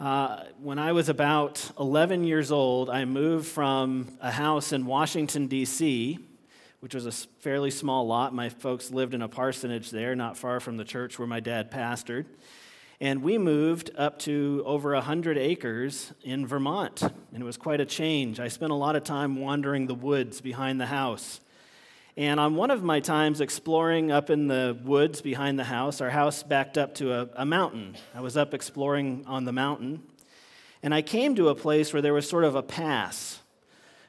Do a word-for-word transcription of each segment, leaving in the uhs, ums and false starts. Uh, when I was about eleven years old, I moved from a house in Washington, D C, which was a fairly small lot. My folks lived in a parsonage there, not far from the church where my dad pastored. And we moved up to over one hundred acres in Vermont, and it was quite a change. I spent a lot of time wandering the woods behind the house. And on one of my times exploring up in the woods behind the house, our house backed up to a, a mountain. I was up exploring on the mountain, and I came to a place where there was sort of a pass.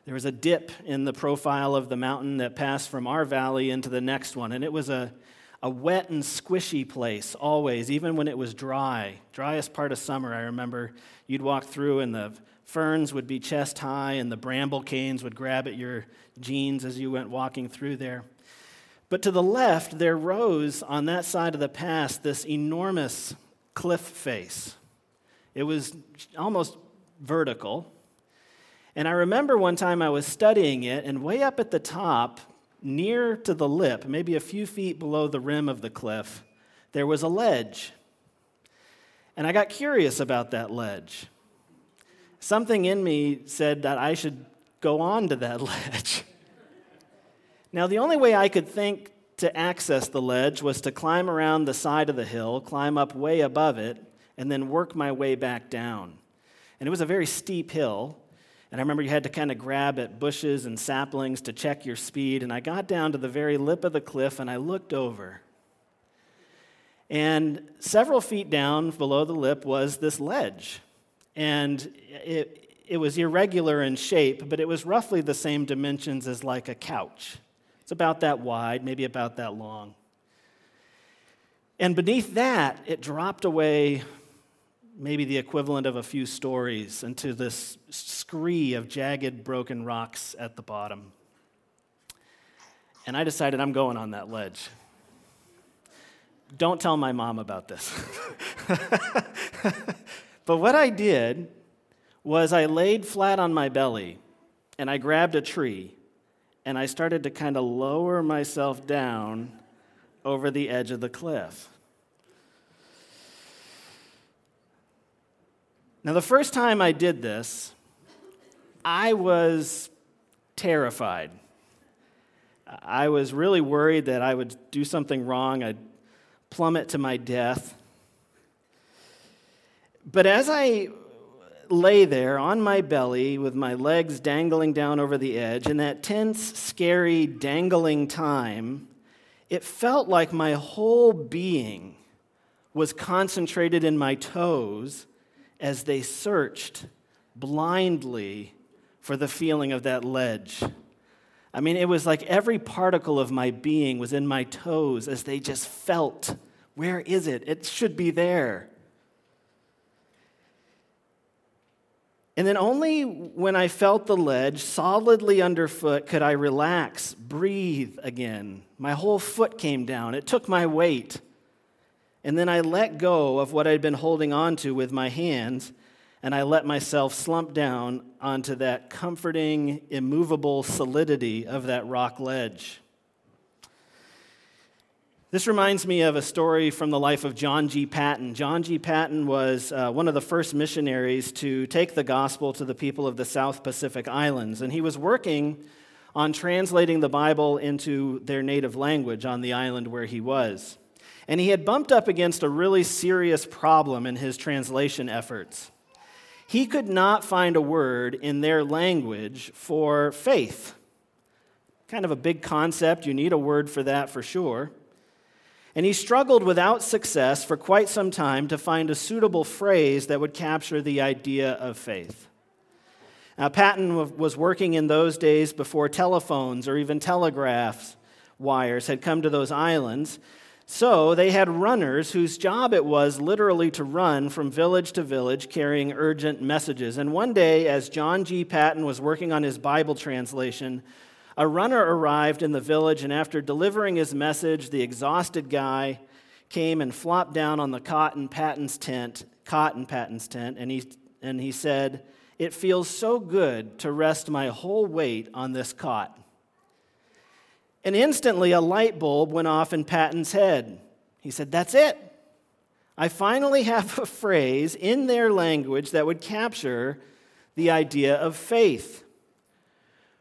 There was a dip in the profile of the mountain that passed from our valley into the next one, and it was a, a wet and squishy place always, even when it was dry. Driest part of summer, I remember, you'd walk through and the ferns would be chest high, and the bramble canes would grab at your jeans as you went walking through there. But to the left, there rose on that side of the pass this enormous cliff face. It was almost vertical. And I remember one time I was studying it, and way up at the top, near to the lip, maybe a few feet below the rim of the cliff, there was a ledge. And I got curious about that ledge. Something in me said that I should go on to that ledge. Now, the only way I could think to access the ledge was to climb around the side of the hill, climb up way above it, and then work my way back down. And it was a very steep hill, and I remember you had to kind of grab at bushes and saplings to check your speed, and I got down to the very lip of the cliff, and I looked over. And several feet down below the lip was this ledge. And it it was irregular in shape, but it was roughly the same dimensions as like a couch. It's about that wide, maybe about that long. And beneath that, it dropped away maybe the equivalent of a few stories into this scree of jagged, broken rocks at the bottom. And I decided I'm going on that ledge. Don't tell my mom about this. But what I did was I laid flat on my belly, and I grabbed a tree, and I started to kind of lower myself down over the edge of the cliff. Now, the first time I did this, I was terrified. I was really worried that I would do something wrong. I'd plummet to my death. But as I lay there on my belly with my legs dangling down over the edge, in that tense, scary, dangling time, it felt like my whole being was concentrated in my toes as they searched blindly for the feeling of that ledge. I mean, it was like every particle of my being was in my toes as they just felt, where is it? It should be there. And then only when I felt the ledge solidly underfoot could I relax, breathe again. My whole foot came down. It took my weight. And then I let go of what I'd been holding on to with my hands, and I let myself slump down onto that comforting, immovable solidity of that rock ledge. This reminds me of a story from the life of John G. Patton. John G. Patton was uh, one of the first missionaries to take the gospel to the people of the South Pacific Islands, and he was working on translating the Bible into their native language on the island where he was. And he had bumped up against a really serious problem in his translation efforts. He could not find a word in their language for faith. Kind of a big concept. You need a word for that for sure. And he struggled without success for quite some time to find a suitable phrase that would capture the idea of faith. Now, Patton was working in those days before telephones or even telegraph wires had come to those islands, so they had runners whose job it was literally to run from village to village carrying urgent messages. And one day, as John G. Patton was working on his Bible translation, a runner arrived in the village, and after delivering his message, the exhausted guy came and flopped down on the cotton Patton's tent, cotton Patton's tent, and he and he said, "It feels so good to rest my whole weight on this cot." And instantly a light bulb went off in Patton's head. He said, "That's it. I finally have a phrase in their language that would capture the idea of faith.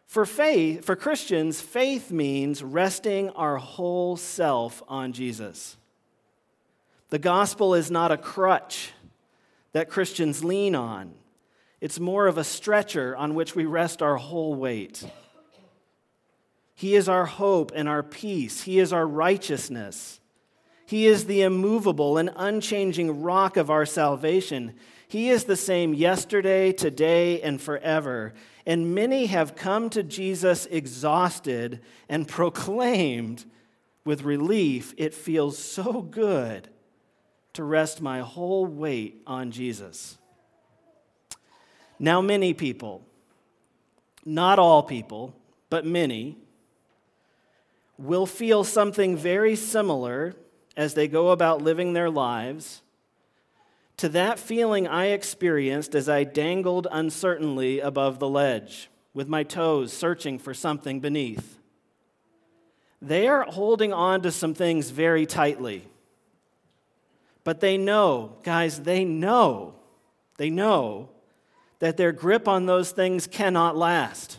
For faith, for Christians, faith means resting our whole self on Jesus. The gospel is not a crutch that Christians lean on. It's more of a stretcher on which we rest our whole weight. He is our hope and our peace. He is our righteousness. He is the immovable and unchanging rock of our salvation. He is the same yesterday, today, and forever. And many have come to Jesus exhausted and proclaimed with relief, "It feels so good to rest my whole weight on Jesus." Now many people, not all people, but many, will feel something very similar as they go about living their lives, to that feeling I experienced as I dangled uncertainly above the ledge, with my toes searching for something beneath. They are holding on to some things very tightly. But they know, guys, they know, they know that their grip on those things cannot last.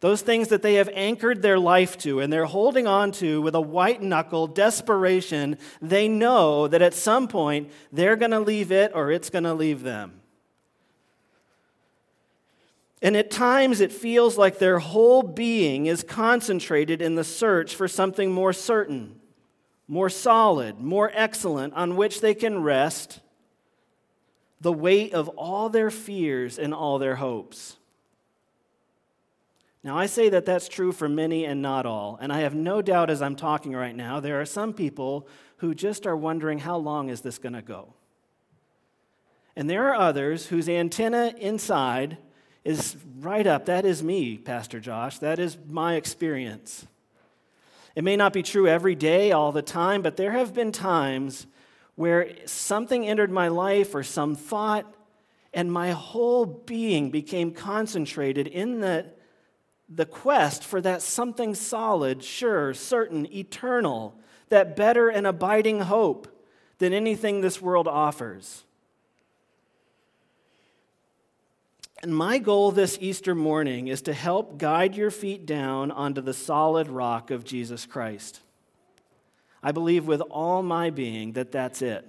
Those things that they have anchored their life to and they're holding on to with a white-knuckle desperation, they know that at some point they're going to leave it or it's going to leave them. And at times it feels like their whole being is concentrated in the search for something more certain, more solid, more excellent, on which they can rest the weight of all their fears and all their hopes. Now, I say that that's true for many and not all, and I have no doubt as I'm talking right now, there are some people who just are wondering, how long is this going to go? And there are others whose antenna inside is right up. That is me, Pastor Josh. That is my experience. It may not be true every day, all the time, but there have been times where something entered my life or some thought, and my whole being became concentrated in the The quest for that something solid, sure, certain, eternal, that better and abiding hope than anything this world offers. And my goal this Easter morning is to help guide your feet down onto the solid rock of Jesus Christ. I believe with all my being that that's it.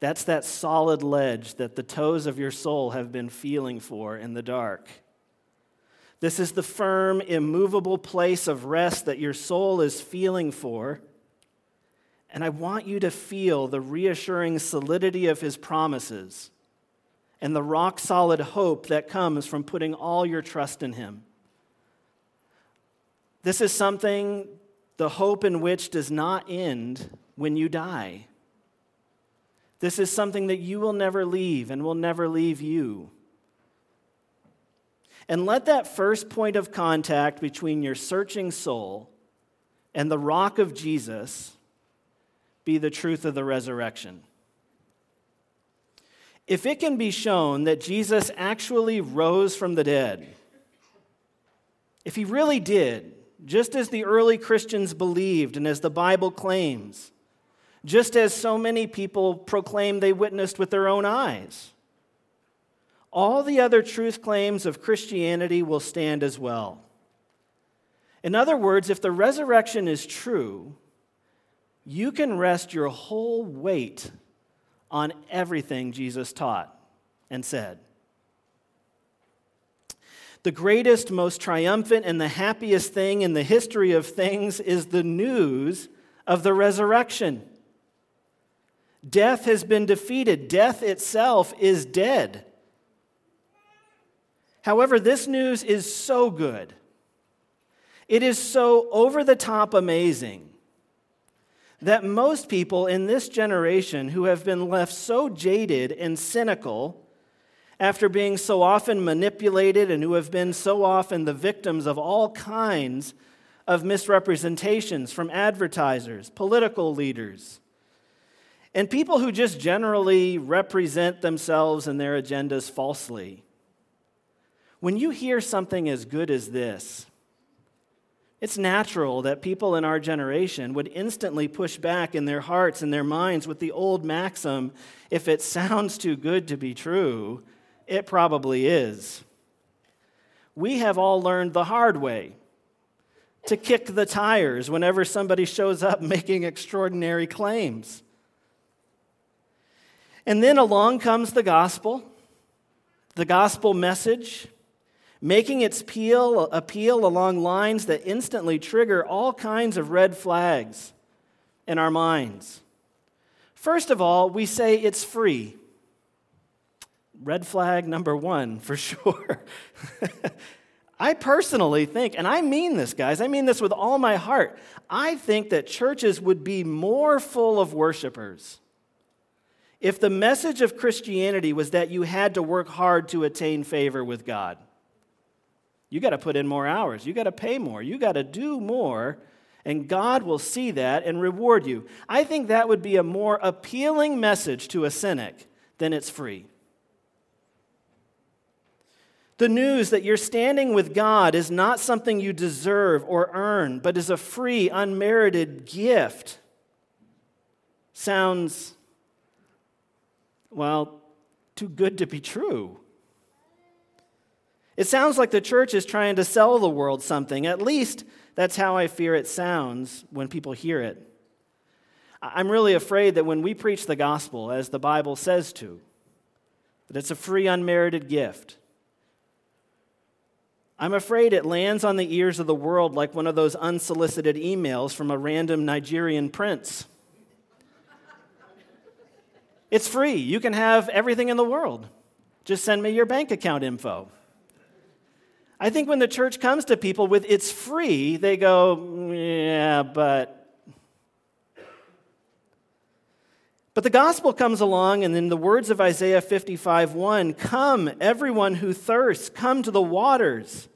That's that solid ledge that the toes of your soul have been feeling for in the dark. This is the firm, immovable place of rest that your soul is feeling for. And I want you to feel the reassuring solidity of his promises and the rock-solid hope that comes from putting all your trust in him. This is something, the hope in which does not end when you die. This is something that you will never leave and will never leave you. And let that first point of contact between your searching soul and the rock of Jesus be the truth of the resurrection. If it can be shown that Jesus actually rose from the dead, if he really did, just as the early Christians believed and as the Bible claims, just as so many people proclaim they witnessed with their own eyes, all the other truth claims of Christianity will stand as well. In other words, if the resurrection is true, you can rest your whole weight on everything Jesus taught and said. The greatest, most triumphant, and the happiest thing in the history of things is the news of the resurrection. Death has been defeated. Death itself is dead. However, this news is so good. It is so over-the-top amazing that most people in this generation who have been left so jaded and cynical after being so often manipulated and who have been so often the victims of all kinds of misrepresentations from advertisers, political leaders, and people who just generally represent themselves and their agendas falsely. When you hear something as good as this, It's natural that people in our generation would instantly push back in their hearts and their minds with the old maxim, if it sounds too good to be true, it probably is. We have all learned the hard way to kick the tires whenever somebody shows up making extraordinary claims. And then along comes the gospel, the gospel message, making its appeal, appeal along lines that instantly trigger all kinds of red flags in our minds. First of all, we say it's free. Red flag number one, for sure. I personally think, and I mean this, guys, I mean this with all my heart, I think that churches would be more full of worshipers if the message of Christianity was that you had to work hard to attain favor with God. You got to put in more hours. You got to pay more. You got to do more, and God will see that and reward you. I think that would be a more appealing message to a cynic than it's free. The news that you're standing with God is not something you deserve or earn, but is a free, unmerited gift sounds, well, too good to be true. It sounds like the church is trying to sell the world something. At least that's how I fear it sounds when people hear it. I'm really afraid that when we preach the gospel, as the Bible says to, that it's a free, unmerited gift, I'm afraid it lands on the ears of the world like one of those unsolicited emails from a random Nigerian prince. It's free. You can have everything in the world. Just send me your bank account info. I think when the church comes to people with it's free, they go, yeah, but... But the gospel comes along, and in the words of Isaiah fifty-five one, come, everyone who thirsts, come to the waters.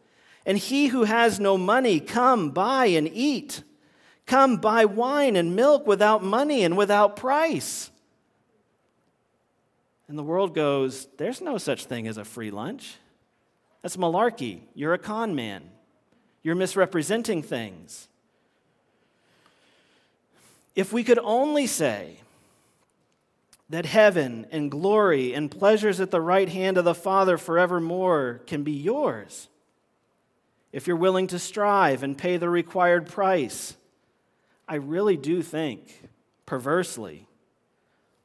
And he who has no money, come, buy and eat. Come, buy wine and milk without money and without price. And the world goes, there's no such thing as a free lunch. That's malarkey. You're a con man. You're misrepresenting things. If we could only say that heaven and glory and pleasures at the right hand of the Father forevermore can be yours, if you're willing to strive and pay the required price, I really do think, perversely,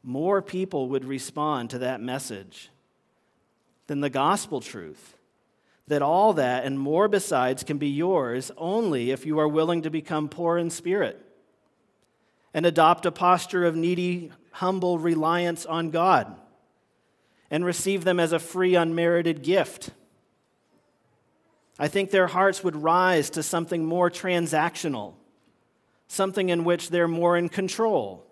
more people would respond to that message than the gospel truth, that all that and more besides can be yours only if you are willing to become poor in spirit and adopt a posture of needy, humble reliance on God and receive them as a free, unmerited gift. I think their hearts would rise to something more transactional, something in which they're more in control,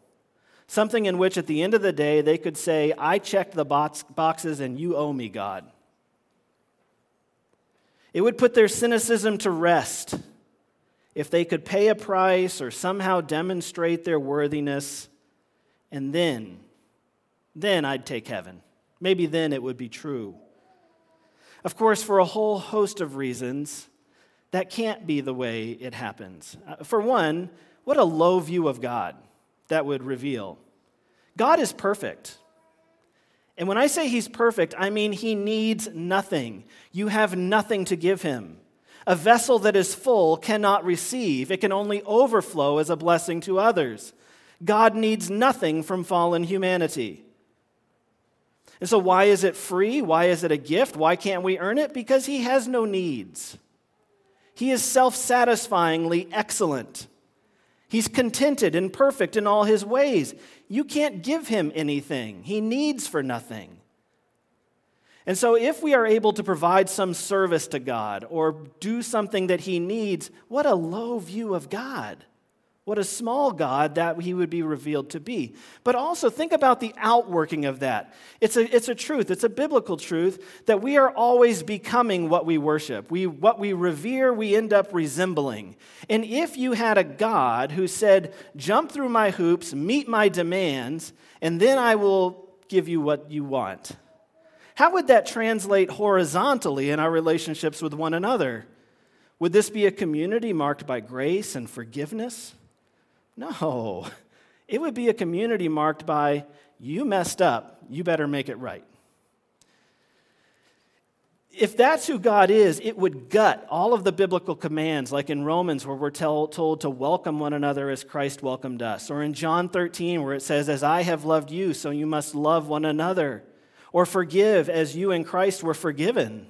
something in which at the end of the day they could say, I checked the box- boxes and you owe me, God. It would put their cynicism to rest if they could pay a price or somehow demonstrate their worthiness. And then, then I'd take heaven. Maybe then it would be true. Of course, for a whole host of reasons, that can't be the way it happens. For one, what a low view of God that would reveal. God is perfect. And when I say he's perfect, I mean he needs nothing. You have nothing to give him. A vessel that is full cannot receive. It can only overflow as a blessing to others. God needs nothing from fallen humanity. And so why is it free? Why is it a gift? Why can't we earn it? Because he has no needs. He is self-satisfyingly excellent. He's contented and perfect in all his ways. You can't give him anything. He needs for nothing. And so if we are able to provide some service to God or do something that he needs, what a low view of God. What a small God that he would be revealed to be. But also think about the outworking of that. It's a, it's a truth, it's a biblical truth that we are always becoming what we worship. We, what we revere, we end up resembling. And if you had a God who said, jump through my hoops, meet my demands, and then I will give you what you want, how would that translate horizontally in our relationships with one another? Would this be a community marked by grace and forgiveness? No. It would be a community marked by, you messed up, you better make it right. If that's who God is, it would gut all of the biblical commands, like in Romans where we're tell, told to welcome one another as Christ welcomed us, or in John thirteen where it says, as I have loved you, so you must love one another, or forgive as you in Christ were forgiven.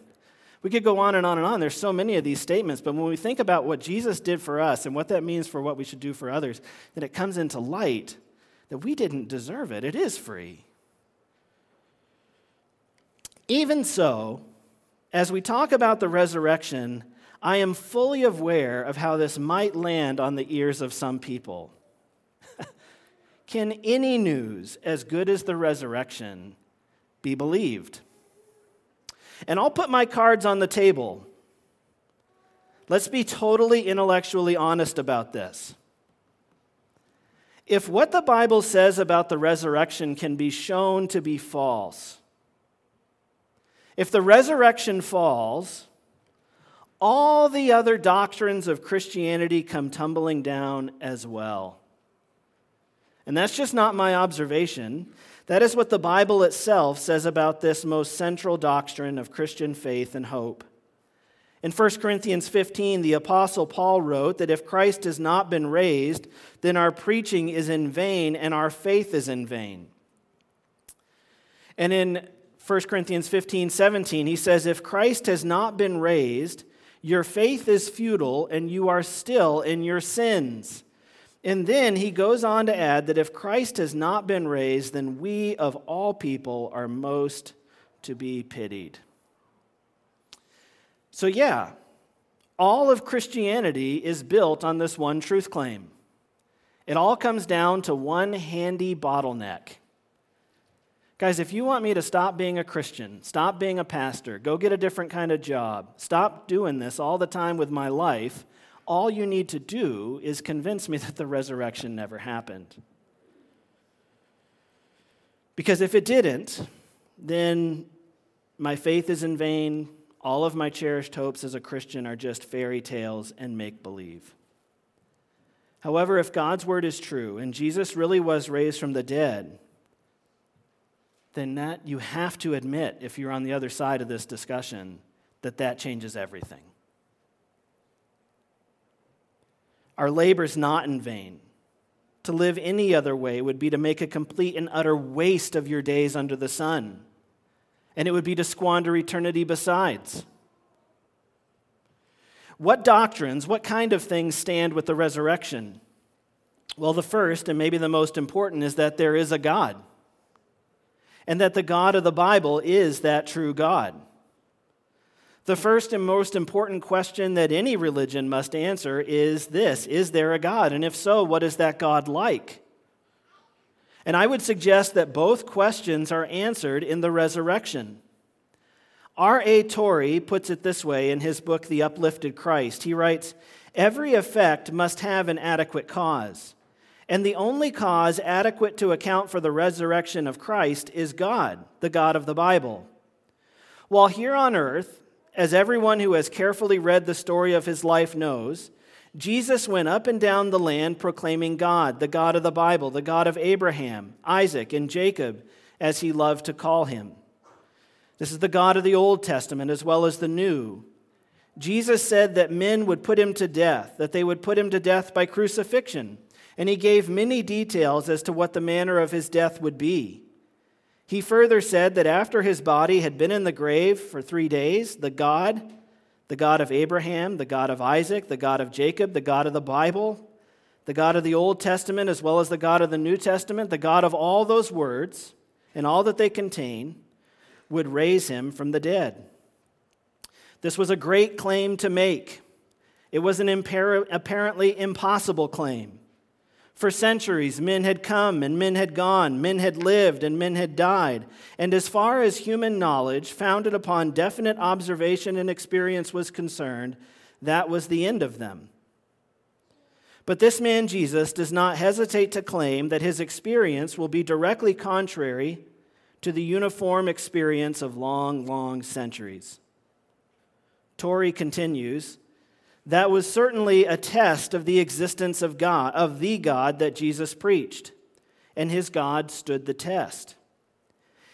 We could go on and on and on. There's so many of these statements, but when we think about what Jesus did for us and what that means for what we should do for others, then it comes into light that we didn't deserve it. It is free. Even so, as we talk about the resurrection, I am fully aware of how this might land on the ears of some people. Can any news as good as the resurrection be believed? And I'll put my cards on the table. Let's be totally intellectually honest about this. If what the Bible says about the resurrection can be shown to be false, if the resurrection falls, all the other doctrines of Christianity come tumbling down as well. And that's just not my observation. That is what the Bible itself says about this most central doctrine of Christian faith and hope. In First Corinthians fifteen, the Apostle Paul wrote that if Christ has not been raised, then our preaching is in vain and our faith is in vain. And in First Corinthians fifteen, seventeen, he says, if Christ has not been raised, your faith is futile and you are still in your sins. And then he goes on to add that if Christ has not been raised, then we of all people are most to be pitied. So yeah, all of Christianity is built on this one truth claim. It all comes down to one handy bottleneck. Guys, if you want me to stop being a Christian, stop being a pastor, go get a different kind of job, stop doing this all the time with my life, all you need to do is convince me that the resurrection never happened. Because if it didn't, then my faith is in vain, all of my cherished hopes as a Christian are just fairy tales and make-believe. However, if God's word is true and Jesus really was raised from the dead, then that you have to admit, if you're on the other side of this discussion, that that changes everything. Our labor's not in vain. To live any other way would be to make a complete and utter waste of your days under the sun, and it would be to squander eternity besides. What doctrines, what kind of things stand with the resurrection? Well, the first, and maybe the most important, is that there is a God, and that the God of the Bible is that true God. The first and most important question that any religion must answer is this: is there a God? And if so, what is that God like? And I would suggest that both questions are answered in the resurrection. R A Torrey puts it this way in his book, The Uplifted Christ. He writes, every effect must have an adequate cause. And the only cause adequate to account for the resurrection of Christ is God, the God of the Bible. While here on earth, as everyone who has carefully read the story of his life knows, Jesus went up and down the land proclaiming God, the God of the Bible, the God of Abraham, Isaac, and Jacob, as he loved to call him. This is the God of the Old Testament as well as the New. Jesus said that men would put him to death, that they would put him to death by crucifixion. And he gave many details as to what the manner of his death would be. He further said that after his body had been in the grave for three days, the God, the God of Abraham, the God of Isaac, the God of Jacob, the God of the Bible, the God of the Old Testament as well as the God of the New Testament, the God of all those words and all that they contain, would raise him from the dead. This was a great claim to make. It was an impar- apparently impossible claim. For centuries, men had come and men had gone, men had lived and men had died. And as far as human knowledge founded upon definite observation and experience was concerned, that was the end of them. But this man, Jesus, does not hesitate to claim that his experience will be directly contrary to the uniform experience of long, long centuries. Torrey continues That was certainly a test of the existence of God, of the God that Jesus preached. And his God stood the test.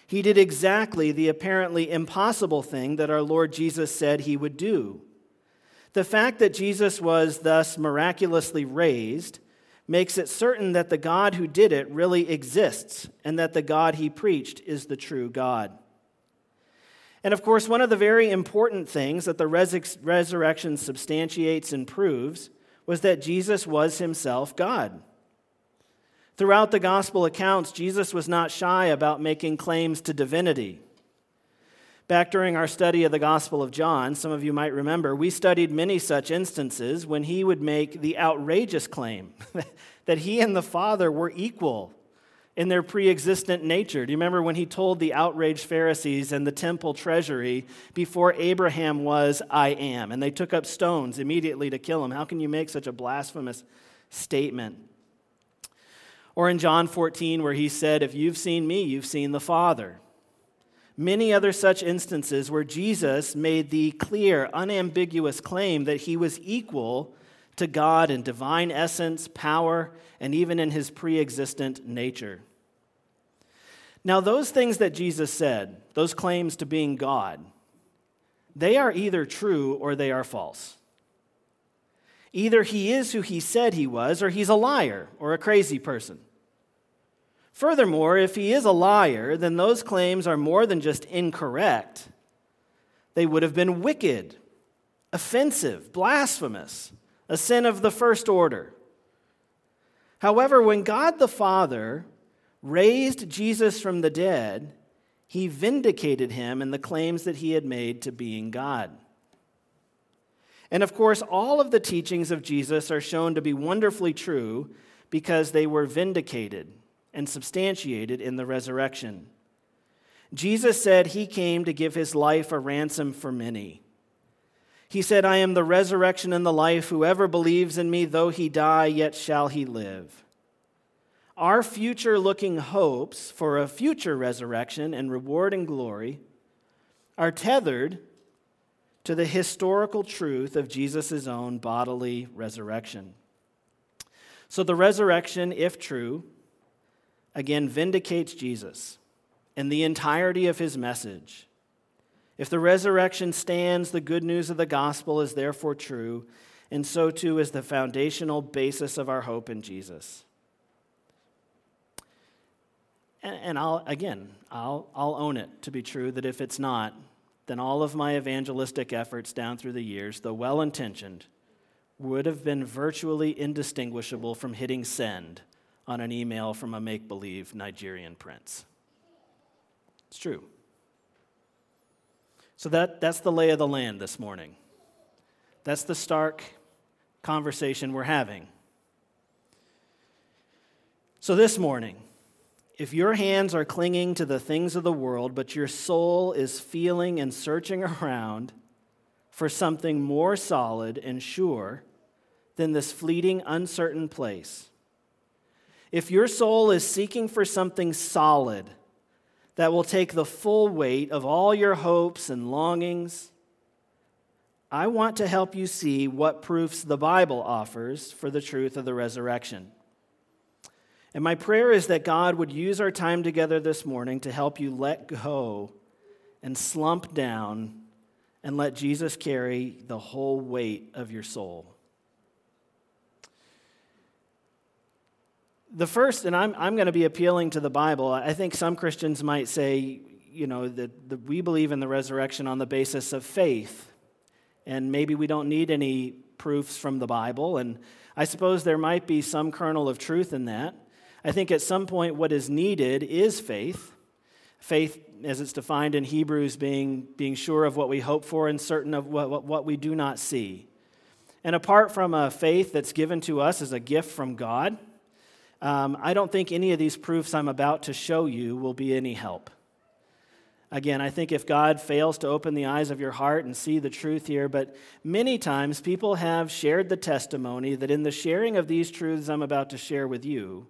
He did exactly the apparently impossible thing that our Lord Jesus said he would do. The fact that Jesus was thus miraculously raised makes it certain that the God who did it really exists and that the God he preached is the true God. And of course, one of the very important things that the res- resurrection substantiates and proves was that Jesus was himself God. Throughout the gospel accounts, Jesus was not shy about making claims to divinity. Back during our study of the Gospel of John, some of you might remember, we studied many such instances when he would make the outrageous claim that he and the Father were equal in their pre-existent nature. Do you remember when he told the outraged Pharisees and the temple treasury, before Abraham was, I am, and they took up stones immediately to kill him? How can you make such a blasphemous statement? Or in John fourteen, where he said, if you've seen me, you've seen the Father. Many other such instances where Jesus made the clear, unambiguous claim that he was equal to God in divine essence, power, and even in his pre-existent nature. Now, those things that Jesus said, those claims to being God, they are either true or they are false. Either he is who he said he was, or he's a liar or a crazy person. Furthermore, if he is a liar, then those claims are more than just incorrect. They would have been wicked, offensive, blasphemous, a sin of the first order. However, when God the Father raised Jesus from the dead, he vindicated him in the claims that he had made to being God. And of course, all of the teachings of Jesus are shown to be wonderfully true because they were vindicated and substantiated in the resurrection. Jesus said he came to give his life a ransom for many. He said, I am the resurrection and the life. Whoever believes in me, though he die, yet shall he live. Our future-looking hopes for a future resurrection and reward and glory are tethered to the historical truth of Jesus' own bodily resurrection. So the resurrection, if true, again, vindicates Jesus and the entirety of his message. If the resurrection stands, the good news of the gospel is therefore true, and so too is the foundational basis of our hope in Jesus. And, and I'll again, I'll, I'll own it to be true that if it's not, then all of my evangelistic efforts down through the years, though well-intentioned, would have been virtually indistinguishable from hitting send on an email from a make-believe Nigerian prince. It's true. So that, that's the lay of the land this morning. That's the stark conversation we're having. So this morning, if your hands are clinging to the things of the world, but your soul is feeling and searching around for something more solid and sure than this fleeting, uncertain place, if your soul is seeking for something solid that will take the full weight of all your hopes and longings, I want to help you see what proofs the Bible offers for the truth of the resurrection. And my prayer is that God would use our time together this morning to help you let go and slump down and let Jesus carry the whole weight of your soul. The first, and I'm I'm going to be appealing to the Bible. I think some Christians might say, you know, that, that we believe in the resurrection on the basis of faith, and maybe we don't need any proofs from the Bible. And I suppose there might be some kernel of truth in that. I think at some point what is needed is faith. Faith, as it's defined in Hebrews, being being sure of what we hope for and certain of what what, what we do not see. And apart from a faith that's given to us as a gift from God, Um, I don't think any of these proofs I'm about to show you will be any help. Again, I think if God fails to open the eyes of your heart and see the truth here, but many times people have shared the testimony that in the sharing of these truths I'm about to share with you,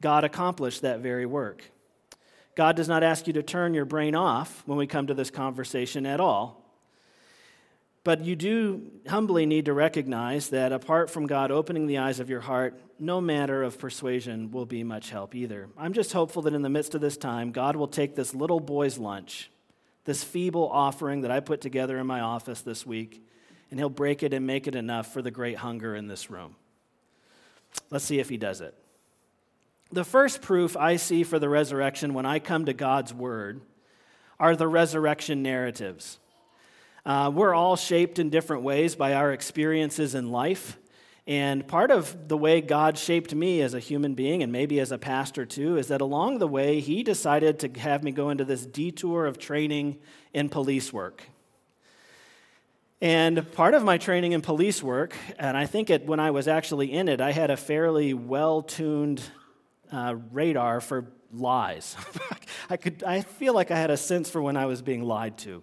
God accomplished that very work. God does not ask you to turn your brain off when we come to this conversation at all. But you do humbly need to recognize that apart from God opening the eyes of your heart, no matter of persuasion will be much help either. I'm just hopeful that in the midst of this time, God will take this little boy's lunch, this feeble offering that I put together in my office this week, and he'll break it and make it enough for the great hunger in this room. Let's see if he does it. The first proof I see for the resurrection when I come to God's word are the resurrection narratives. Uh, we're all shaped in different ways by our experiences in life, and part of the way God shaped me as a human being, and maybe as a pastor too, is that along the way, he decided to have me go into this detour of training in police work. And part of my training in police work, and I think it, when I was actually in it, I had a fairly well-tuned uh, radar for lies. I could, I feel like I had a sense for when I was being lied to.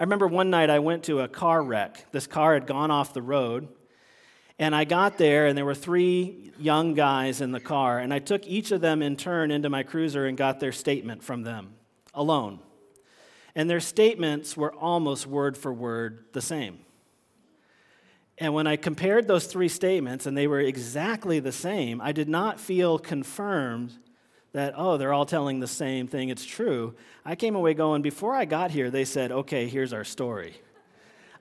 I remember one night I went to a car wreck. This car had gone off the road, and I got there, and there were three young guys in the car, and I took each of them in turn into my cruiser and got their statement from them, alone. And their statements were almost word for word the same. And when I compared those three statements, and they were exactly the same, I did not feel confirmed that, oh, they're all telling the same thing, it's true. I came away going, before I got here, they said, okay, here's our story.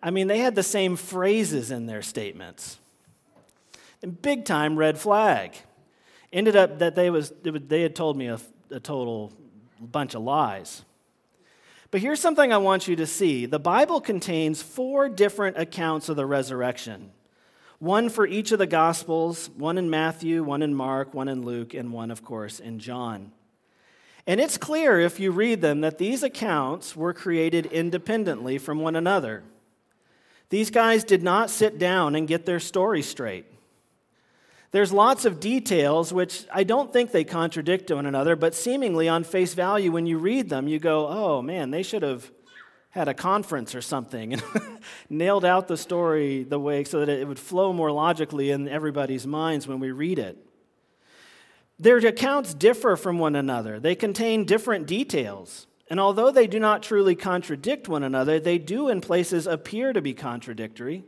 I mean, they had the same phrases in their statements. And big time red flag. Ended up that they was they had told me a, a total bunch of lies. But here's something I want you to see. The Bible contains four different accounts of the resurrection. One for each of the Gospels, one in Matthew, one in Mark, one in Luke, and one, of course, in John. And it's clear if you read them that these accounts were created independently from one another. These guys did not sit down and get their story straight. There's lots of details which I don't think they contradict one another, but seemingly on face value when you read them, you go, oh man, they should have had a conference or something and nailed out the story the way so that it would flow more logically in everybody's minds when we read it. Their accounts differ from one another. They contain different details. And although they do not truly contradict one another, they do in places appear to be contradictory.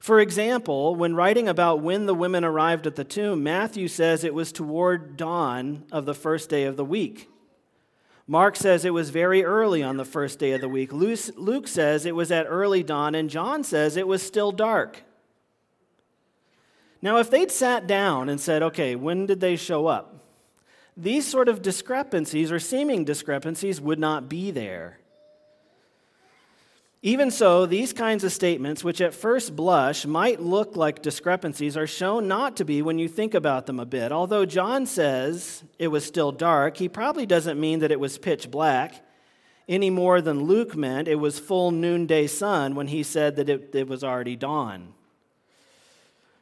For example, when writing about when the women arrived at the tomb, Matthew says it was toward dawn of the first day of the week. Mark says it was very early on the first day of the week. Luke says it was at early dawn, and John says it was still dark. Now, if they'd sat down and said, okay, when did they show up? These sort of discrepancies or seeming discrepancies would not be there. Even so, these kinds of statements, which at first blush might look like discrepancies, are shown not to be when you think about them a bit. Although John says it was still dark, he probably doesn't mean that it was pitch black, any more than Luke meant it was full noonday sun when he said that it, it was already dawn.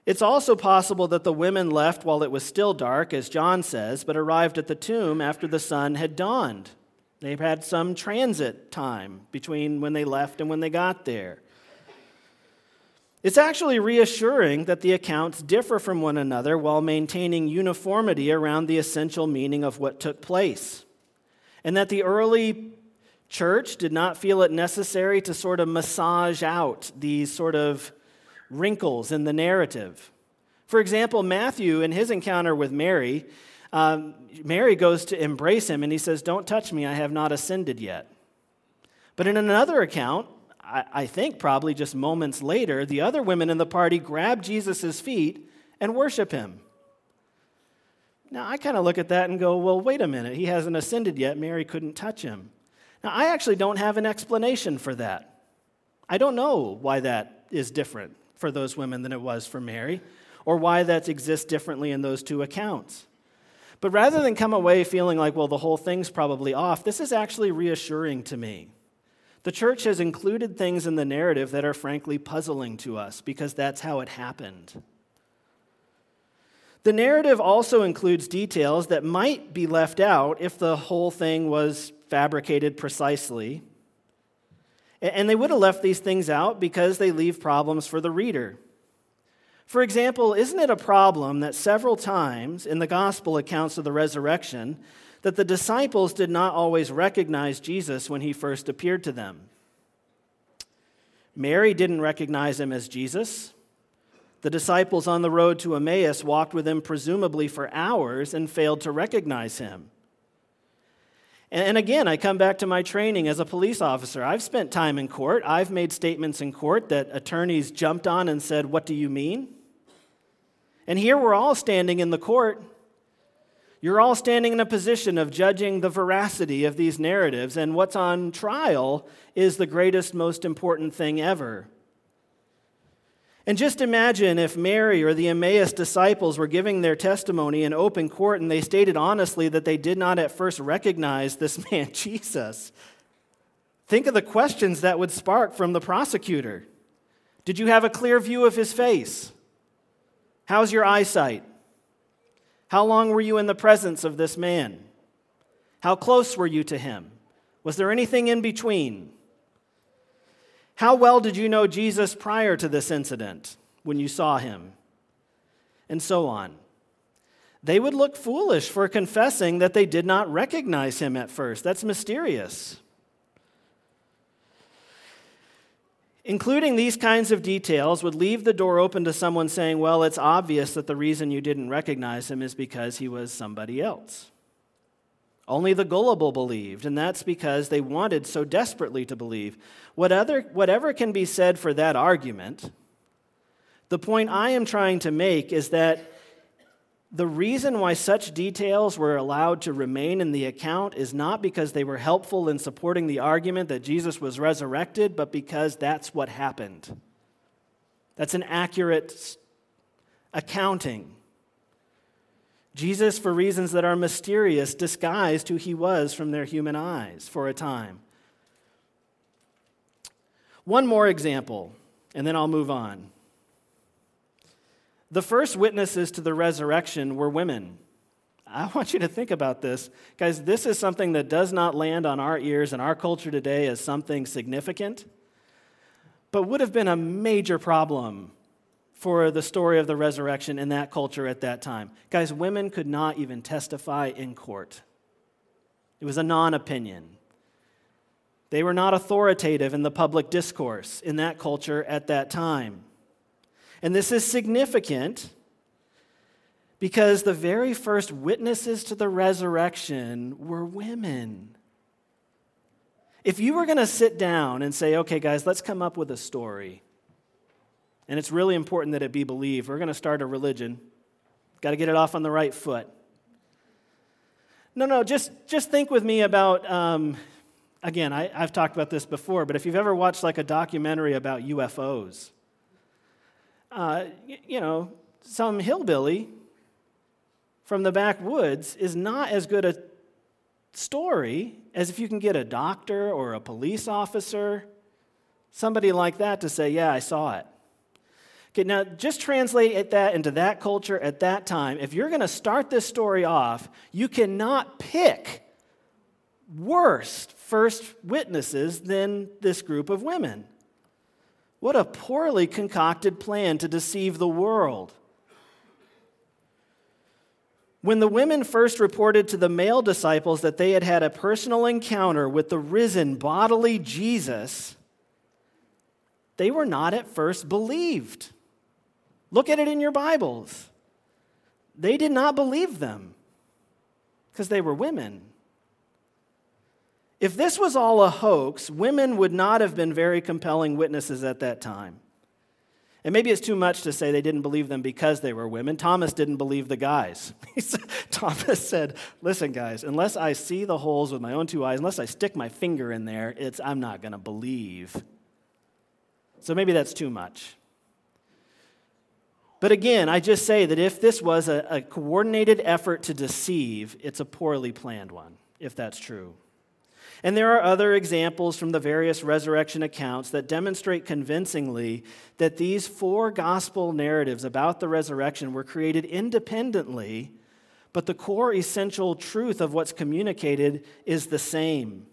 It's also possible that the women left while it was still dark, as John says, but arrived at the tomb after the sun had dawned. They've had some transit time between when they left and when they got there. It's actually reassuring that the accounts differ from one another while maintaining uniformity around the essential meaning of what took place, and that the early church did not feel it necessary to sort of massage out these sort of wrinkles in the narrative. For example, Matthew, in his encounter with Mary, Um, Mary goes to embrace him, and he says, don't touch me, I have not ascended yet. But in another account, I, I think probably just moments later, the other women in the party grab Jesus' feet and worship him. Now, I kind of look at that and go, well, wait a minute, he hasn't ascended yet, Mary couldn't touch him. Now, I actually don't have an explanation for that. I don't know why that is different for those women than it was for Mary, or why that exists differently in those two accounts. But rather than come away feeling like, well, the whole thing's probably off, this is actually reassuring to me. The church has included things in the narrative that are frankly puzzling to us because that's how it happened. The narrative also includes details that might be left out if the whole thing was fabricated precisely. And they would have left these things out because they leave problems for the reader. For example, isn't it a problem that several times in the gospel accounts of the resurrection that the disciples did not always recognize Jesus when he first appeared to them? Mary didn't recognize him as Jesus. The disciples on the road to Emmaus walked with him presumably for hours and failed to recognize him. And again, I come back to my training as a police officer. I've spent time in court. I've made statements in court that attorneys jumped on and said, "What do you mean?" And here we're all standing in the court. You're all standing in a position of judging the veracity of these narratives, and what's on trial is the greatest, most important thing ever. And just imagine if Mary or the Emmaus disciples were giving their testimony in open court and they stated honestly that they did not at first recognize this man, Jesus. Think of the questions that would spark from the prosecutor. Did you have a clear view of his face? How's your eyesight? How long were you in the presence of this man? How close were you to him? Was there anything in between? How well did you know Jesus prior to this incident when you saw him? And so on. They would look foolish for confessing that they did not recognize him at first. That's mysterious. Including these kinds of details would leave the door open to someone saying, well, it's obvious that the reason you didn't recognize him is because he was somebody else. Only the gullible believed, and that's because they wanted so desperately to believe. What other, whatever can be said for that argument, the point I am trying to make is that the reason why such details were allowed to remain in the account is not because they were helpful in supporting the argument that Jesus was resurrected, but because that's what happened. That's an accurate accounting. Jesus, for reasons that are mysterious, disguised who he was from their human eyes for a time. One more example, and then I'll move on. The first witnesses to the resurrection were women. I want you to think about this. Guys, this is something that does not land on our ears in our culture today as something significant, but would have been a major problem for the story of the resurrection in that culture at that time. Guys, women could not even testify in court. It was a non-opinion. They were not authoritative in the public discourse in that culture at that time. And this is significant because the very first witnesses to the resurrection were women. If you were going to sit down and say, okay, guys, let's come up with a story, and it's really important that it be believed. We're going to start a religion. Got to get it off on the right foot. No, no, just, just think with me about, um, again, I, I've talked about this before, but if you've ever watched like a documentary about U F Os, uh, you, you know, some hillbilly from the backwoods is not as good a story as if you can get a doctor or a police officer, somebody like that to say, yeah, I saw it. Okay, now just translate at that into that culture at that time. If you're going to start this story off, you cannot pick worse first witnesses than this group of women. What a poorly concocted plan to deceive the world. When the women first reported to the male disciples that they had had a personal encounter with the risen bodily Jesus, they were not at first believed. Look at it in your Bibles. They did not believe them because they were women. If this was all a hoax, women would not have been very compelling witnesses at that time. And maybe it's too much to say they didn't believe them because they were women. Thomas didn't believe the guys. Thomas said, listen, guys, unless I see the holes with my own two eyes, unless I stick my finger in there, it's I'm not going to believe. So maybe that's too much. But again, I just say that if this was a, a coordinated effort to deceive, it's a poorly planned one, if that's true. And there are other examples from the various resurrection accounts that demonstrate convincingly that these four gospel narratives about the resurrection were created independently, but the core essential truth of what's communicated is the same.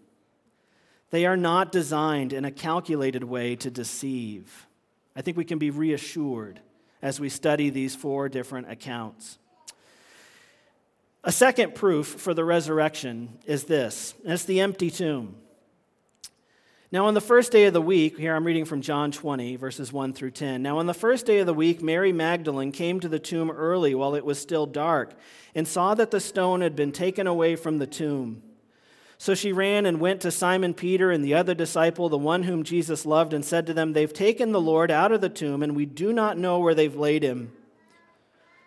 They are not designed in a calculated way to deceive. I think we can be reassured as we study these four different accounts. A second proof for the resurrection is this, and it's the empty tomb. Now on the first day of the week, here I'm reading from John twenty, verses one through ten. Now on the first day of the week, Mary Magdalene came to the tomb early while it was still dark and saw that the stone had been taken away from the tomb. So she ran and went to Simon Peter and the other disciple, the one whom Jesus loved, and said to them, "They've taken the Lord out of the tomb, and we do not know where they've laid him."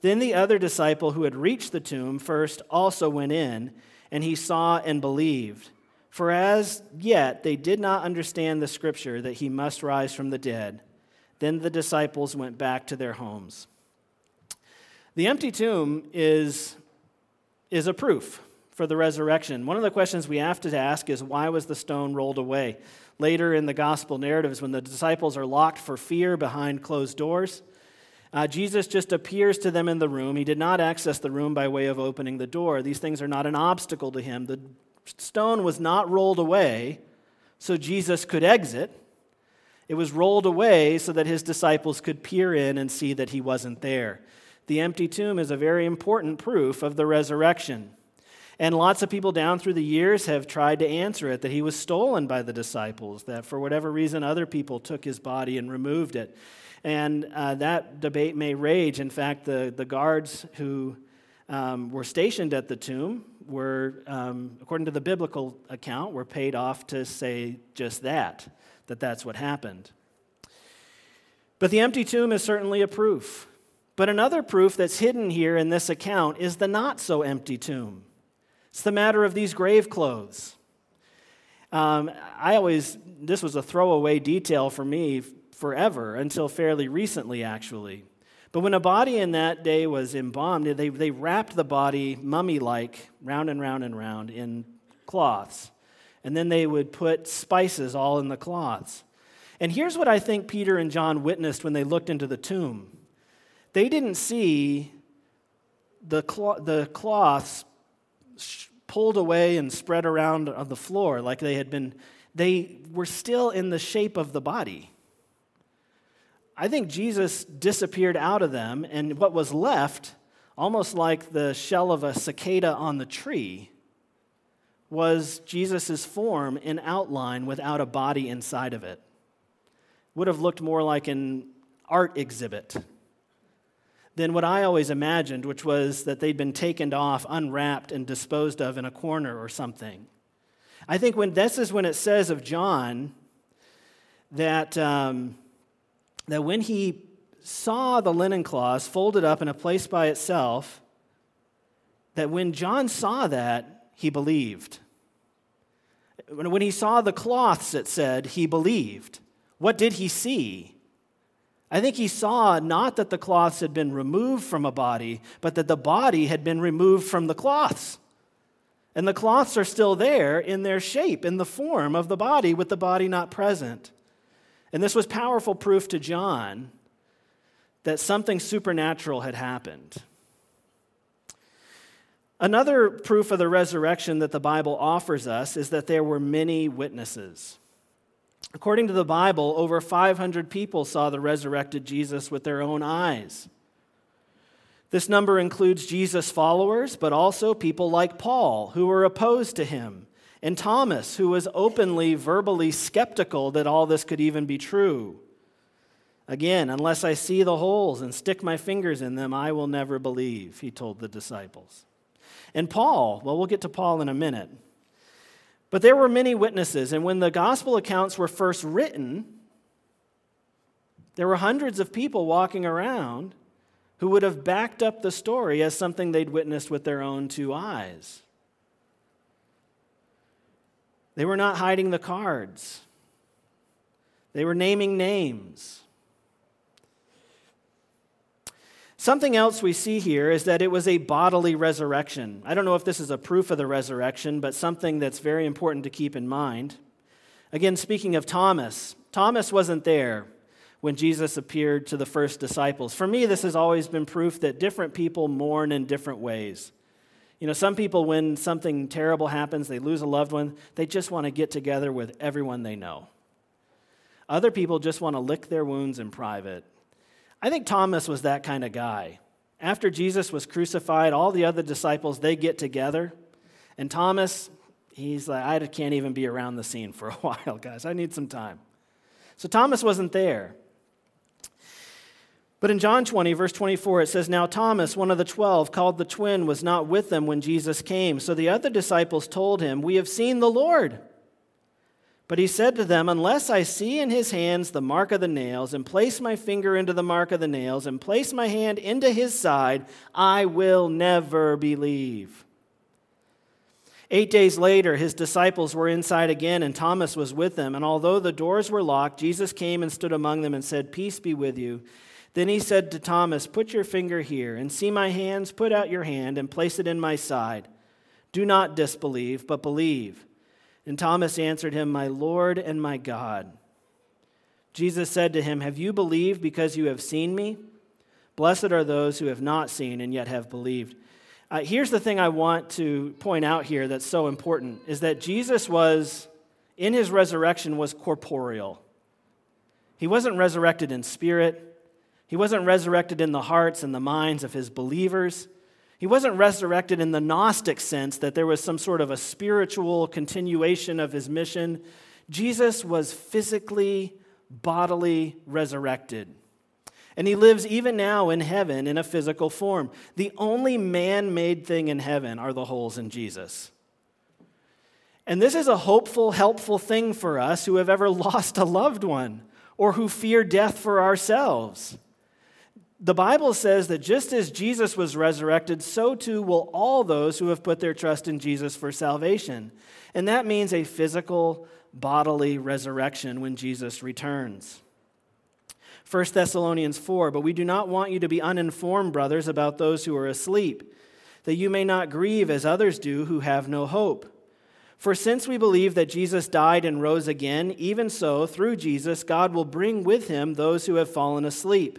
Then the other disciple who had reached the tomb first also went in, and he saw and believed. For as yet they did not understand the scripture that he must rise from the dead. Then the disciples went back to their homes. The empty tomb is, is a proof for the resurrection. One of the questions we have to ask is, why was the stone rolled away? Later in the gospel narratives, when the disciples are locked for fear behind closed doors, Uh, Jesus just appears to them in the room. He did not access the room by way of opening the door. These things are not an obstacle to him. The stone was not rolled away so Jesus could exit. It was rolled away so that his disciples could peer in and see that he wasn't there. The empty tomb is a very important proof of the resurrection. And lots of people down through the years have tried to answer it, that he was stolen by the disciples, that for whatever reason other people took his body and removed it. And uh, that debate may rage. In fact, the, the guards who um, were stationed at the tomb were, um, according to the biblical account, were paid off to say just that, that that's what happened. But the empty tomb is certainly a proof. But another proof that's hidden here in this account is the not-so-empty tomb. It's the matter of these grave clothes. Um, I always, this was a throwaway detail for me, forever, until fairly recently, actually. But when a body in that day was embalmed, they, they wrapped the body mummy-like, round and round and round, in cloths. And then they would put spices all in the cloths. And here's what I think Peter and John witnessed when they looked into the tomb. They didn't see the, cloth, the cloths sh- pulled away and spread around on the floor like they had been. They were still in the shape of the body. I think Jesus disappeared out of them, and what was left, almost like the shell of a cicada on the tree, was Jesus' form in outline without a body inside of it. Would have looked more like an art exhibit than what I always imagined, which was that they'd been taken off, unwrapped, and disposed of in a corner or something. I think when this is when it says of John that... Um, that when he saw the linen cloths folded up in a place by itself, that when John saw that, he believed. When he saw the cloths, it said, he believed. What did he see? I think he saw not that the cloths had been removed from a body, but that the body had been removed from the cloths. And the cloths are still there in their shape, in the form of the body, with the body not present. And this was powerful proof to John that something supernatural had happened. Another proof of the resurrection that the Bible offers us is that there were many witnesses. According to the Bible, over five hundred people saw the resurrected Jesus with their own eyes. This number includes Jesus' followers, but also people like Paul, who were opposed to him, and Thomas, who was openly, verbally skeptical that all this could even be true. Again, unless I see the holes and stick my fingers in them, I will never believe, he told the disciples. And Paul, well, we'll get to Paul in a minute. But there were many witnesses, and when the gospel accounts were first written, there were hundreds of people walking around who would have backed up the story as something they'd witnessed with their own two eyes. They were not hiding the cards. They were naming names. Something else we see here is that it was a bodily resurrection. I don't know if this is a proof of the resurrection, but something that's very important to keep in mind. Again, speaking of Thomas, Thomas wasn't there when Jesus appeared to the first disciples. For me, this has always been proof that different people mourn in different ways. You know, some people, when something terrible happens, they lose a loved one, they just want to get together with everyone they know. Other people just want to lick their wounds in private. I think Thomas was that kind of guy. After Jesus was crucified, all the other disciples, they get together, and Thomas, he's like, I can't even be around the scene for a while, guys. I need some time. So Thomas wasn't there. But in John twenty, verse twenty-four, it says, Now Thomas, one of the twelve, called the twin, was not with them when Jesus came. So the other disciples told him, We have seen the Lord. But he said to them, Unless I see in his hands the mark of the nails, and place my finger into the mark of the nails, and place my hand into his side, I will never believe. Eight days later, his disciples were inside again, and Thomas was with them. And although the doors were locked, Jesus came and stood among them and said, Peace be with you. Then he said to Thomas, Put your finger here and see my hands. Put out your hand and place it in my side. Do not disbelieve, but believe. And Thomas answered him, My Lord and my God. Jesus said to him, Have you believed because you have seen me? Blessed are those who have not seen and yet have believed. Uh, here's the thing I want to point out here that's so important, is that Jesus was, in his resurrection, was corporeal. He wasn't resurrected in spirit. He wasn't resurrected in the hearts and the minds of his believers. He wasn't resurrected in the Gnostic sense that there was some sort of a spiritual continuation of his mission. Jesus was physically, bodily resurrected. And he lives even now in heaven in a physical form. The only man-made thing in heaven are the holes in Jesus. And this is a hopeful, helpful thing for us who have ever lost a loved one or who fear death for ourselves. The Bible says that just as Jesus was resurrected, so too will all those who have put their trust in Jesus for salvation. And that means a physical, bodily resurrection when Jesus returns. First Thessalonians four, But we do not want you to be uninformed, brothers, about those who are asleep, that you may not grieve as others do who have no hope. For since we believe that Jesus died and rose again, even so, through Jesus, God will bring with him those who have fallen asleep.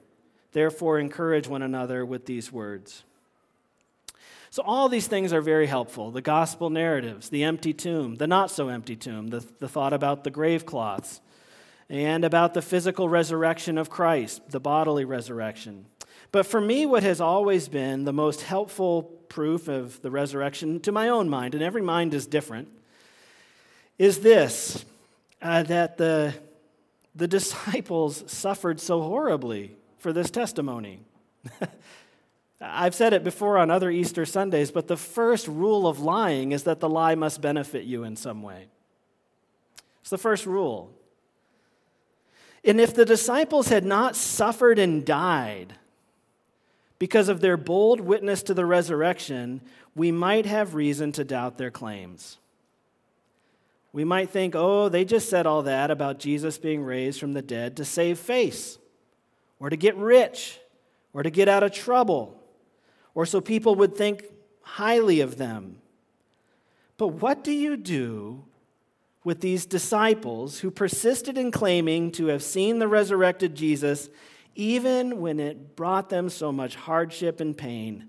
Therefore, encourage one another with these words. So all these things are very helpful. The gospel narratives, the empty tomb, the not-so-empty tomb, the, the thought about the grave cloths, and about the physical resurrection of Christ, the bodily resurrection. But for me, what has always been the most helpful proof of the resurrection, to my own mind, and every mind is different, is this, uh, that the, the disciples suffered so horribly for this testimony. I've said it before on other Easter Sundays, but the first rule of lying is that the lie must benefit you in some way. It's the first rule. And if the disciples had not suffered and died because of their bold witness to the resurrection, we might have reason to doubt their claims. We might think, oh, they just said all that about Jesus being raised from the dead to save face, or to get rich, or to get out of trouble, or so people would think highly of them. But what do you do with these disciples who persisted in claiming to have seen the resurrected Jesus, even when it brought them so much hardship and pain,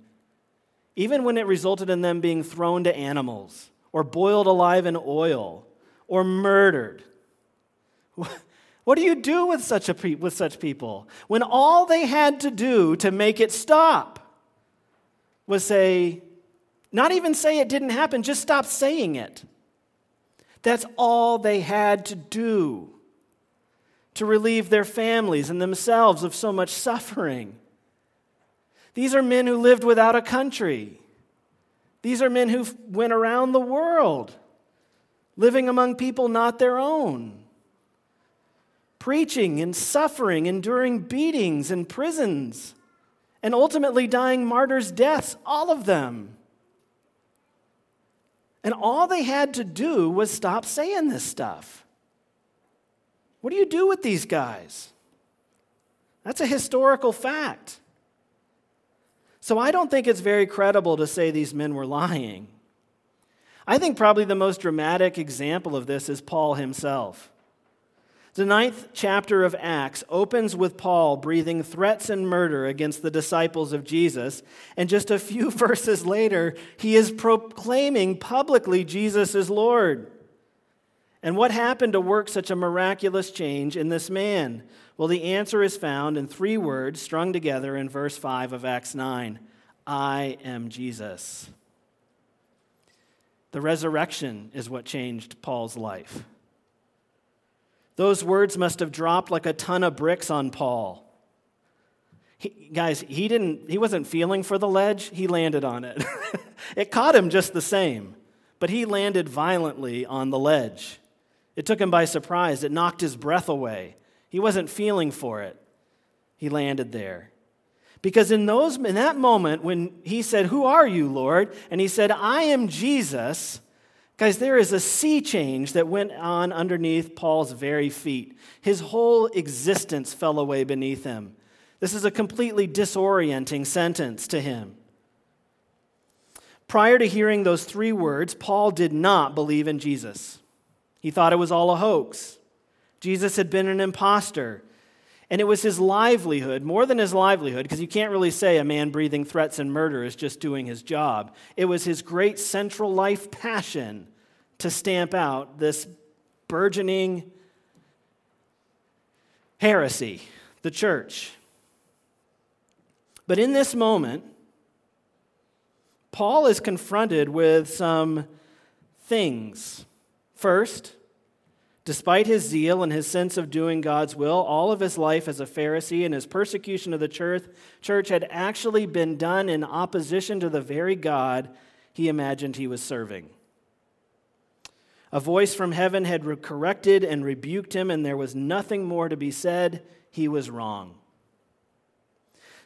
even when it resulted in them being thrown to animals, or boiled alive in oil, or murdered? What do you do with such a pe- with such people when all they had to do to make it stop was say, not even say it didn't happen, just stop saying it? That's all they had to do to relieve their families and themselves of so much suffering. These are men who lived without a country. These are men who went around the world, living among people not their own. preaching and suffering, enduring beatings and prisons, and ultimately dying martyrs' deaths, all of them. And all they had to do was stop saying this stuff. What do you do with these guys? That's a historical fact. So I don't think it's very credible to say these men were lying. I think probably the most dramatic example of this is Paul himself. The ninth chapter of Acts opens with Paul breathing threats and murder against the disciples of Jesus, and just a few verses later, he is proclaiming publicly Jesus is Lord. And what happened to work such a miraculous change in this man? Well, the answer is found in three words strung together in verse five of Acts nine. I am Jesus. The resurrection is what changed Paul's life. Those words must have dropped like a ton of bricks on Paul. He, guys, he didn't. He wasn't feeling for the ledge. He landed on it. It caught him just the same, but he landed violently on the ledge. It took him by surprise. It knocked his breath away. He wasn't feeling for it. He landed there. Because in those in that moment when he said, "Who are you, Lord?" and he said, "I am Jesus," guys, there is a sea change that went on underneath Paul's very feet. His whole existence fell away beneath him. This is a completely disorienting sentence to him. Prior to hearing those three words, Paul did not believe in Jesus. He thought it was all a hoax. Jesus had been an imposter. And it was his livelihood, more than his livelihood, because you can't really say a man breathing threats and murder is just doing his job. It was his great central life passion to stamp out this burgeoning heresy, the church. But in this moment, Paul is confronted with some things. First, despite his zeal and his sense of doing God's will, all of his life as a Pharisee and his persecution of the church had actually been done in opposition to the very God he imagined he was serving. A voice from heaven had corrected and rebuked him, and there was nothing more to be said. He was wrong.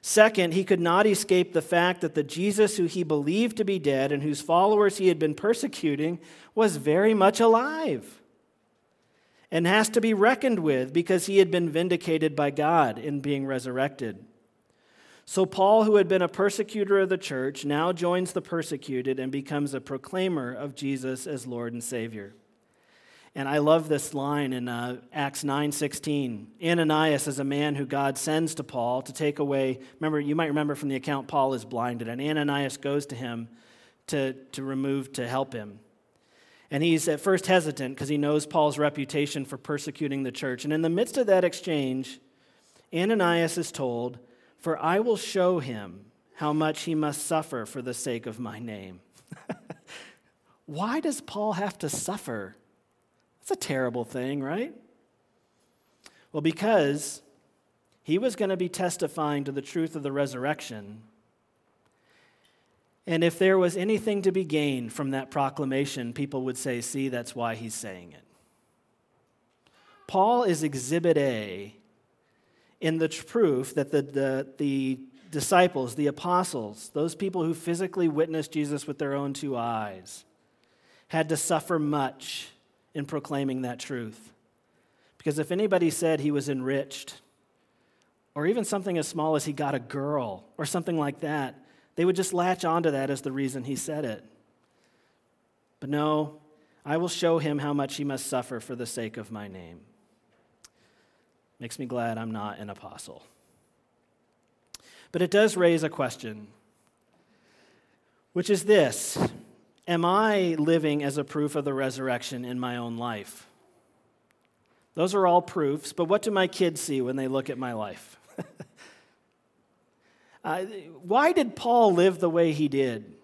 Second, he could not escape the fact that the Jesus who he believed to be dead and whose followers he had been persecuting was very much alive, and has to be reckoned with because he had been vindicated by God in being resurrected. So Paul, who had been a persecutor of the church, now joins the persecuted and becomes a proclaimer of Jesus as Lord and Savior. And I love this line in uh, Acts nine sixteen. Ananias is a man who God sends to Paul to take away. Remember, you might remember from the account, Paul is blinded, and Ananias goes to him to, to remove, to help him. And he's at first hesitant because he knows Paul's reputation for persecuting the church. And in the midst of that exchange, Ananias is told, "For I will show him how much he must suffer for the sake of my name." Why does Paul have to suffer? That's a terrible thing, right? Well, because he was going to be testifying to the truth of the resurrection. And if there was anything to be gained from that proclamation, people would say, see, that's why he's saying it. Paul is exhibit A in the proof that the, the, the disciples, the apostles, those people who physically witnessed Jesus with their own two eyes, had to suffer much in proclaiming that truth. Because if anybody said he was enriched, or even something as small as he got a girl, or something like that, they would just latch onto that as the reason he said it. But no, I will show him how much he must suffer for the sake of my name. Makes me glad I'm not an apostle. But it does raise a question, which is this: am I living as a proof of the resurrection in my own life? Those are all proofs, but what do my kids see when they look at my life? Uh, why did Paul live the way he did?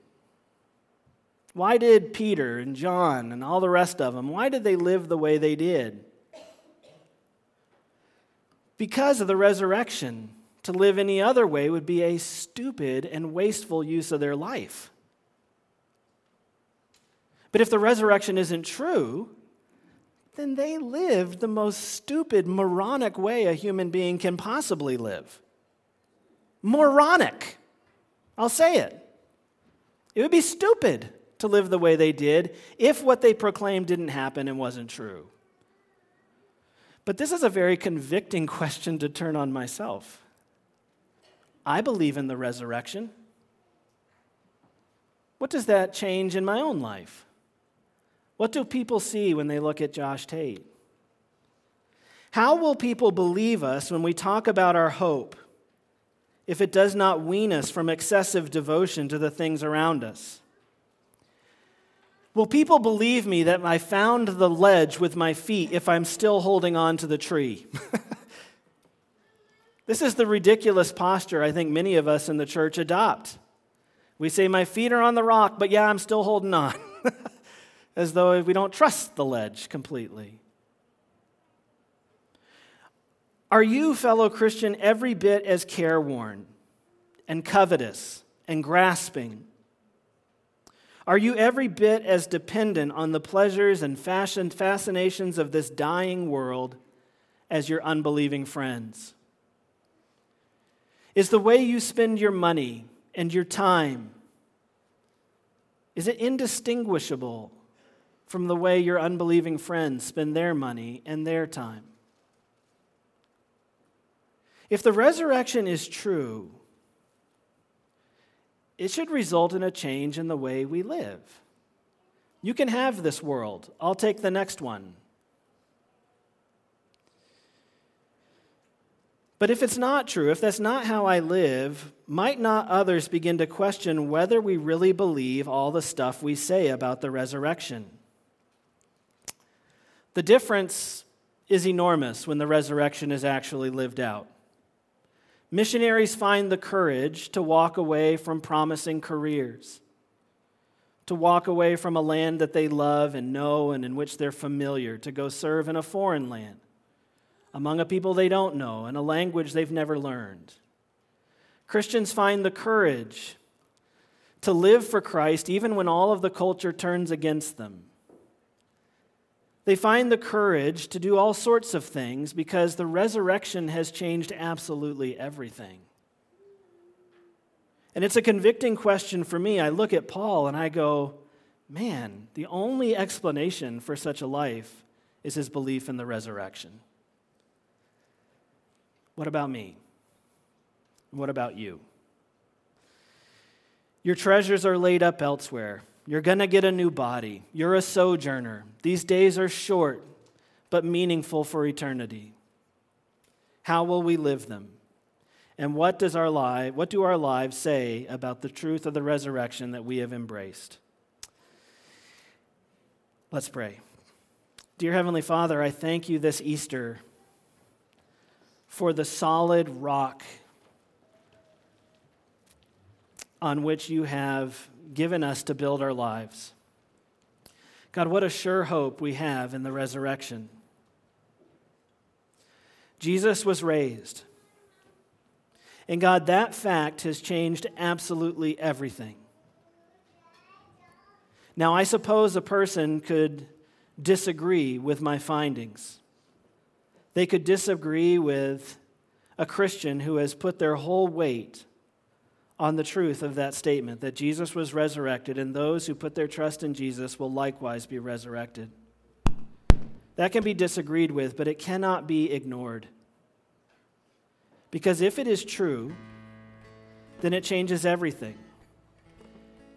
Why did Peter and John and all the rest of them, why did they live the way they did? Because of the resurrection. To live any other way would be a stupid and wasteful use of their life. But if the resurrection isn't true, then they lived the most stupid, moronic way a human being can possibly live. Moronic. I'll say it. It would be stupid to live the way they did if what they proclaimed didn't happen and wasn't true. But this is a very convicting question to turn on myself. I believe in the resurrection. What does that change in my own life? What do people see when they look at Josh Tate? How will people believe us when we talk about our hope if it does not wean us from excessive devotion to the things around us? Will people believe me that I found the ledge with my feet if I'm still holding on to the tree? This is the ridiculous posture I think many of us in the church adopt. We say, my feet are on the rock, but yeah, I'm still holding on. As though we don't trust the ledge completely. Are you, fellow Christian, every bit as careworn and covetous and grasping? Are you every bit as dependent on the pleasures and fashion fascinations of this dying world as your unbelieving friends? Is the way you spend your money and your time, is it indistinguishable from the way your unbelieving friends spend their money and their time? If the resurrection is true, it should result in a change in the way we live. You can have this world. I'll take the next one. But if it's not true, if that's not how I live, might not others begin to question whether we really believe all the stuff we say about the resurrection? The difference is enormous when the resurrection is actually lived out. Missionaries find the courage to walk away from promising careers, to walk away from a land that they love and know and in which they're familiar, to go serve in a foreign land, among a people they don't know, in a language they've never learned. Christians find the courage to live for Christ even when all of the culture turns against them. They find the courage to do all sorts of things because the resurrection has changed absolutely everything. And it's a convicting question for me. I look at Paul and I go, man, the only explanation for such a life is his belief in the resurrection. What about me? What about you? Your treasures are laid up elsewhere. You're going to get a new body. You're a sojourner. These days are short, but meaningful for eternity. How will we live them? And what does our life, what do our lives say about the truth of the resurrection that we have embraced? Let's pray. Dear Heavenly Father, I thank you this Easter for the solid rock on which you have given us to build our lives. God, what a sure hope we have in the resurrection. Jesus was raised. And God, that fact has changed absolutely everything. Now, I suppose a person could disagree with my findings. They could disagree with a Christian who has put their whole weight on the truth of that statement, that Jesus was resurrected, and those who put their trust in Jesus will likewise be resurrected. That can be disagreed with, but it cannot be ignored. Because if it is true, then it changes everything.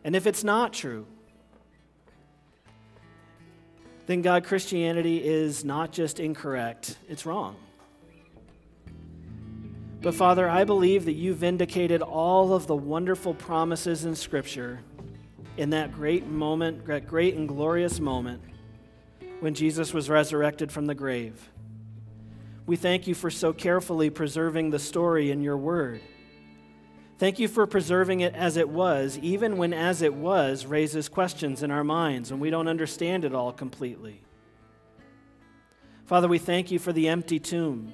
And if it's not true, then God, Christianity is not just incorrect, it's wrong. But Father, I believe that you vindicated all of the wonderful promises in Scripture in that great moment, that great and glorious moment when Jesus was resurrected from the grave. We thank you for so carefully preserving the story in your word. Thank you for preserving it as it was, even when as it was raises questions in our minds and we don't understand it all completely. Father, we thank you for the empty tomb.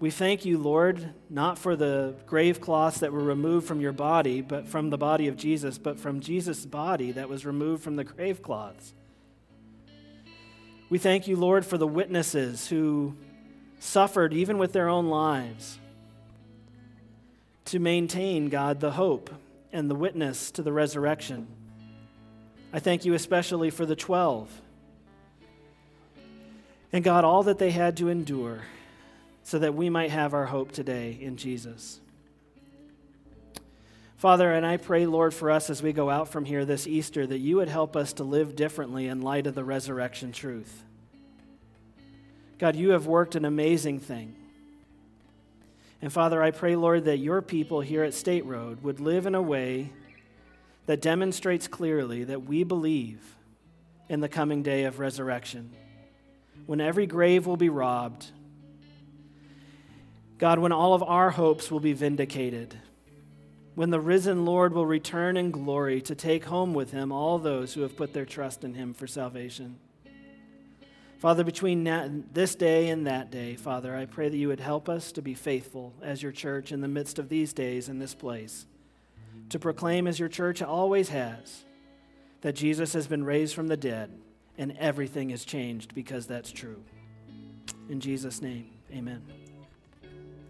We thank you, Lord, not for the grave cloths that were removed from your body, but from the body of Jesus, but from Jesus' body that was removed from the grave cloths. We thank you, Lord, for the witnesses who suffered even with their own lives to maintain, God, the hope and the witness to the resurrection. I thank you especially for the twelve. And God, all that they had to endure so that we might have our hope today in Jesus. Father, and I pray, Lord, for us as we go out from here this Easter, that you would help us to live differently in light of the resurrection truth. God, you have worked an amazing thing. And Father, I pray, Lord, that your people here at State Road would live in a way that demonstrates clearly that we believe in the coming day of resurrection, when every grave will be robbed. God, when all of our hopes will be vindicated, when the risen Lord will return in glory to take home with him all those who have put their trust in him for salvation. Father, between that, this day and that day, Father, I pray that you would help us to be faithful as your church in the midst of these days in this place, to proclaim as your church always has, that Jesus has been raised from the dead and everything is changed because that's true. In Jesus' name, amen.